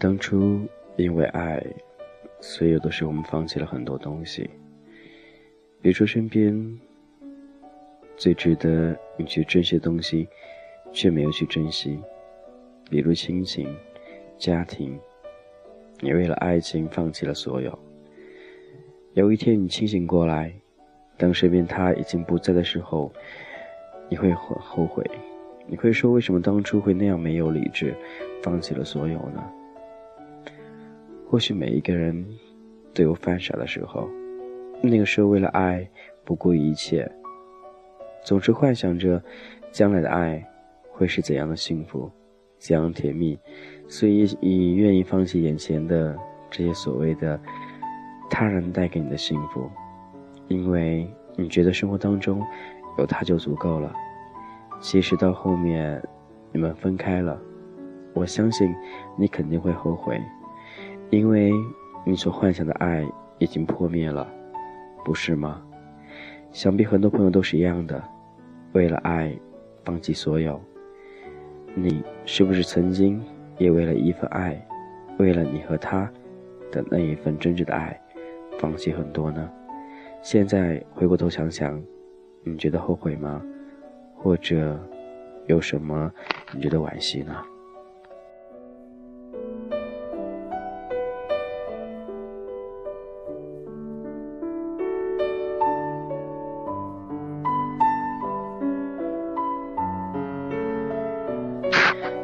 当初因为爱，所以有的时候我们放弃了很多东西，比如说身边最值得你去珍惜的东西却没有去珍惜，比如亲情、家庭，你为了爱情放弃了所有。有一天你清醒过来，当身边他已经不在的时候，你会很后悔，你会说为什么当初会那样没有理智放弃了所有呢？或许每一个人都有犯傻的时候，那个时候为了爱不顾一切，总是幻想着将来的爱会是怎样的幸福，怎样甜蜜，所以你愿意放弃眼前的这些所谓的他人带给你的幸福，因为你觉得生活当中有他就足够了。其实到后面你们分开了，我相信你肯定会后悔，因为你所幻想的爱已经破灭了，不是吗？想必很多朋友都是一样的，为了爱放弃所有。你是不是曾经也为了一份爱，为了你和他的那一份真挚的爱，放弃很多呢？现在回过头想想，你觉得后悔吗？或者有什么你觉得惋惜呢？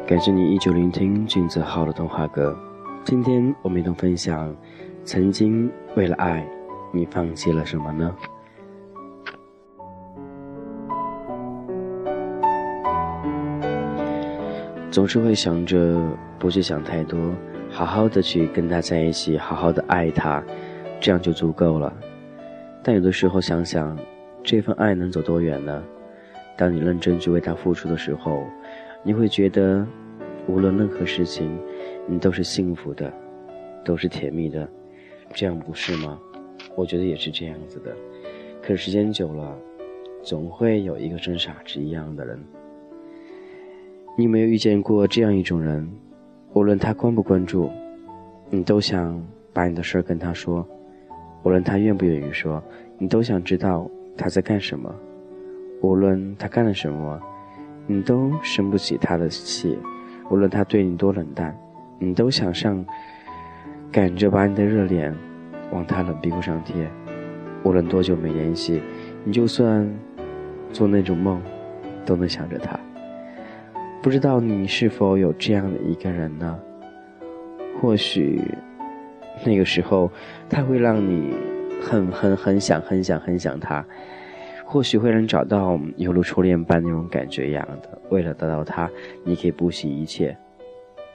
感谢你依旧聆听俊子浩的童话歌。今天我们一同分享，曾经为了爱你放弃了什么呢？总是会想着不去想太多，好好的去跟他在一起，好好的爱他，这样就足够了。但有的时候想想，这份爱能走多远呢？当你认真去为他付出的时候，你会觉得无论任何事情你都是幸福的，都是甜蜜的，这样不是吗？我觉得也是这样子的。可是时间久了，总会有一个跟傻子一样的人。你有没有遇见过这样一种人，无论他关不关注你，都想把你的事儿跟他说，无论他愿不愿意说，你都想知道他在干什么，无论他干了什么你都生不起他的气，无论他对你多冷淡，你都想上赶着把你的热脸往他冷屁股上贴。无论多久没联系，你就算做那种梦都能想着他。不知道你是否有这样的一个人呢？或许那个时候他会让你很想他，或许会让你找到犹如初恋般那种感觉一样的，为了得到他你可以不惜一切。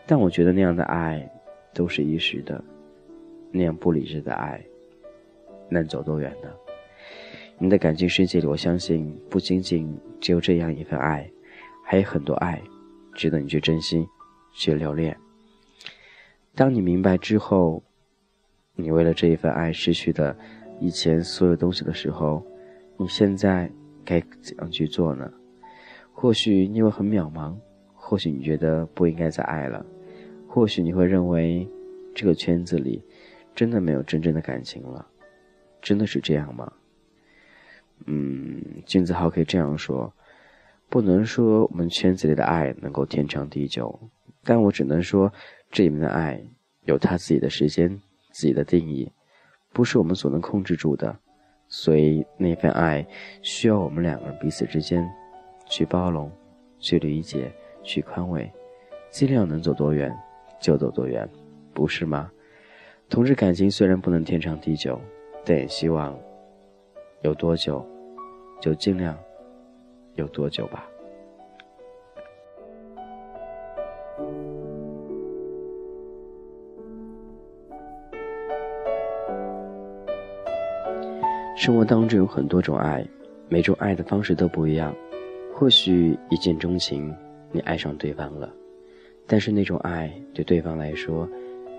但我觉得那样的爱都是一时的，那样不理智的爱能走多远呢？你的感情世界里，我相信不仅仅只有这样一份爱，还有很多爱值得你去珍惜，去留恋。当你明白之后，你为了这一份爱失去的以前所有东西的时候，你现在该怎样去做呢？或许你会很渺茫，或许你觉得不应该再爱了，或许你会认为这个圈子里真的没有真正的感情了。真的是这样吗？俊子豪可以这样说，不能说我们圈子里的爱能够天长地久，但我只能说这里面的爱有它自己的时间，自己的定义，不是我们所能控制住的。所以那份爱需要我们两个人彼此之间去包容，去理解，去宽慰，尽量能走多远就走多远，不是吗？同志感情虽然不能天长地久，但也希望有多久就尽量有多久吧。生活当中有很多种爱，每种爱的方式都不一样。或许一见钟情，你爱上对方了，但是那种爱对对方来说，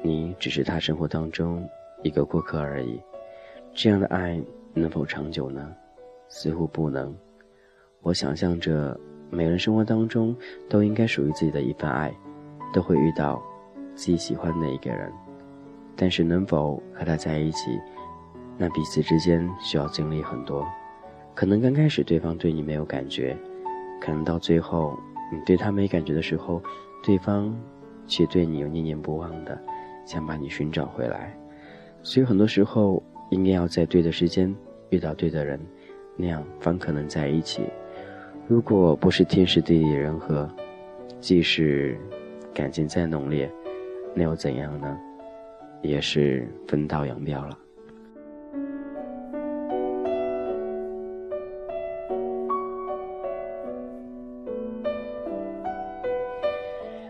你只是他生活当中一个过客而已。这样的爱能否长久呢？似乎不能。我想象着每个人生活当中都应该属于自己的一份爱，都会遇到自己喜欢的一个人，但是能否和他在一起，那彼此之间需要经历很多。可能刚开始对方对你没有感觉，可能到最后你对他没感觉的时候，对方却对你有念念不忘的想把你寻找回来。所以很多时候应该要在对的时间遇到对的人，那样方可能在一起。如果不是天时地利人和，即使感情再浓烈，那又怎样呢？也是分道扬镳了。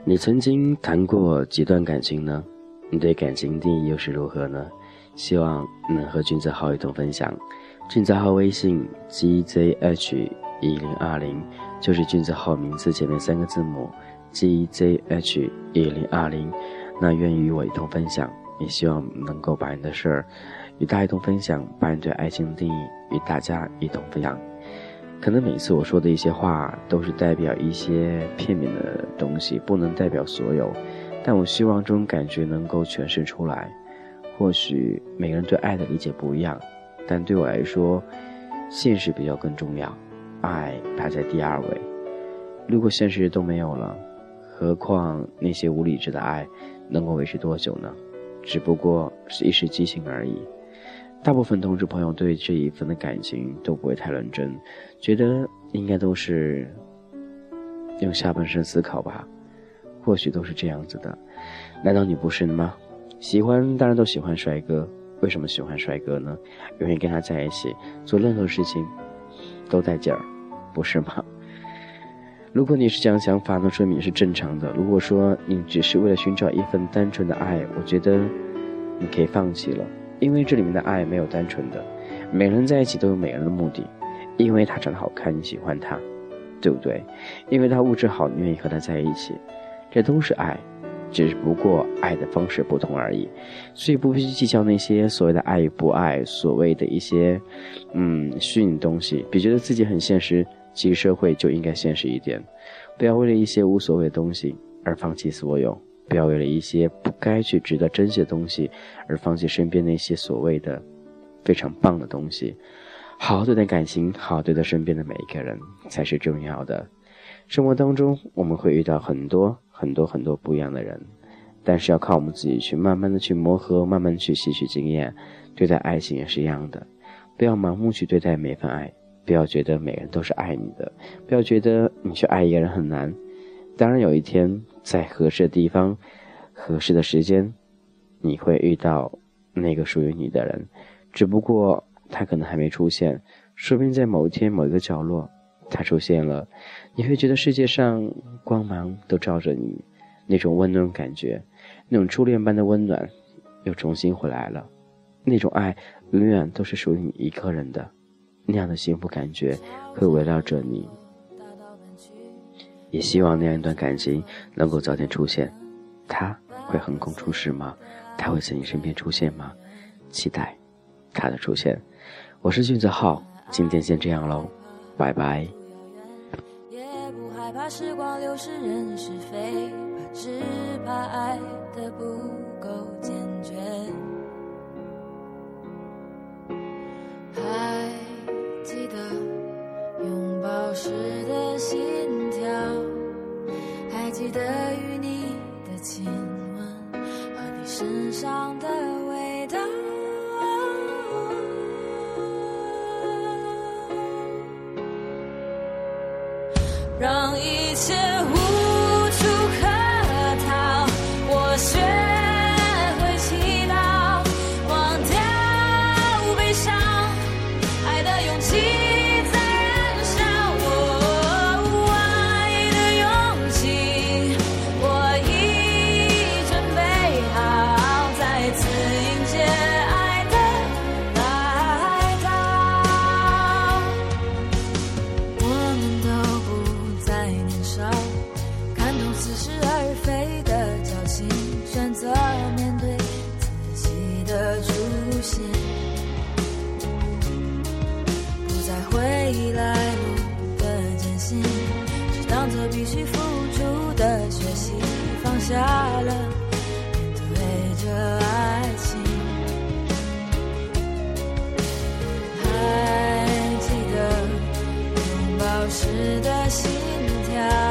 你曾经谈过几段感情呢？你对感情定义又是如何呢？希望能和俊泽浩一同分享。俊泽浩微信 GZH1020， 就是俊泽浩名字前面3个字母 GZH1020。那愿与我一同分享，也希望能够把你的事儿与大家一同分享，把你对爱情的定义与大家一同分享。可能每次我说的一些话都是代表一些片面的东西，不能代表所有，但我希望这种感觉能够诠释出来。或许每个人对爱的理解不一样，但对我来说，现实比较更重要，爱排在第2位。如果现实都没有了，何况那些无理智的爱能够维持多久呢？只不过是一时激情而已。大部分同志朋友对这一份的感情都不会太认真，觉得应该都是用下半身思考吧，或许都是这样子的。难道你不是吗？喜欢当然都喜欢帅哥，为什么喜欢帅哥呢？永远跟他在一起，做任何事情都带劲儿，不是吗？如果你是这样想法，那说明你是正常的。如果说你只是为了寻找一份单纯的爱，我觉得你可以放弃了，因为这里面的爱没有单纯的。每个人在一起都有每个人的目的，因为他长得好看你喜欢他，对不对？因为他物质好你愿意和他在一起，这都是爱，只不过爱的方式不同而已。所以不必计较那些所谓的爱与不爱，所谓的一些虚拟东西，别觉得自己很现实，其实社会就应该现实一点。不要为了一些无所谓的东西而放弃所有，不要为了一些不该去值得珍惜的东西而放弃身边那些所谓的非常棒的东西。好好对待感情，好好对待身边的每一个人才是重要的。生活当中我们会遇到很多不一样的人，但是要靠我们自己去慢慢的去磨合，慢慢去吸取经验。对待爱情也是一样的，不要盲目去对待每份爱，不要觉得每个人都是爱你的，不要觉得你去爱一个人很难。当然有一天在合适的地方合适的时间，你会遇到那个属于你的人，只不过他可能还没出现，说不定在某一天某一个角落他出现了，你会觉得世界上光芒都照着你，那种温暖感觉，那种初恋般的温暖又重新回来了。那种爱永远都是属于你一个人的，那样的幸福感觉会围绕着你。也希望那样一段感情能够早点出现。他会横空出世吗？他会在你身边出现吗？期待他的出现。我是俊泽浩，今天先这样咯，拜拜。怕时光流逝人是非，怕只怕爱的不够坚决，还记得拥抱时的心跳，还记得与你的亲吻和你身上的味道，让一切无处可逃，我学会祈祷，忘掉悲伤，爱的勇气在燃烧，我爱的勇气，我已准备好再次迎接爱的来到。我们都不再年少。当作必须付出的学习，放下了面对着爱情。还记得拥抱时的心跳。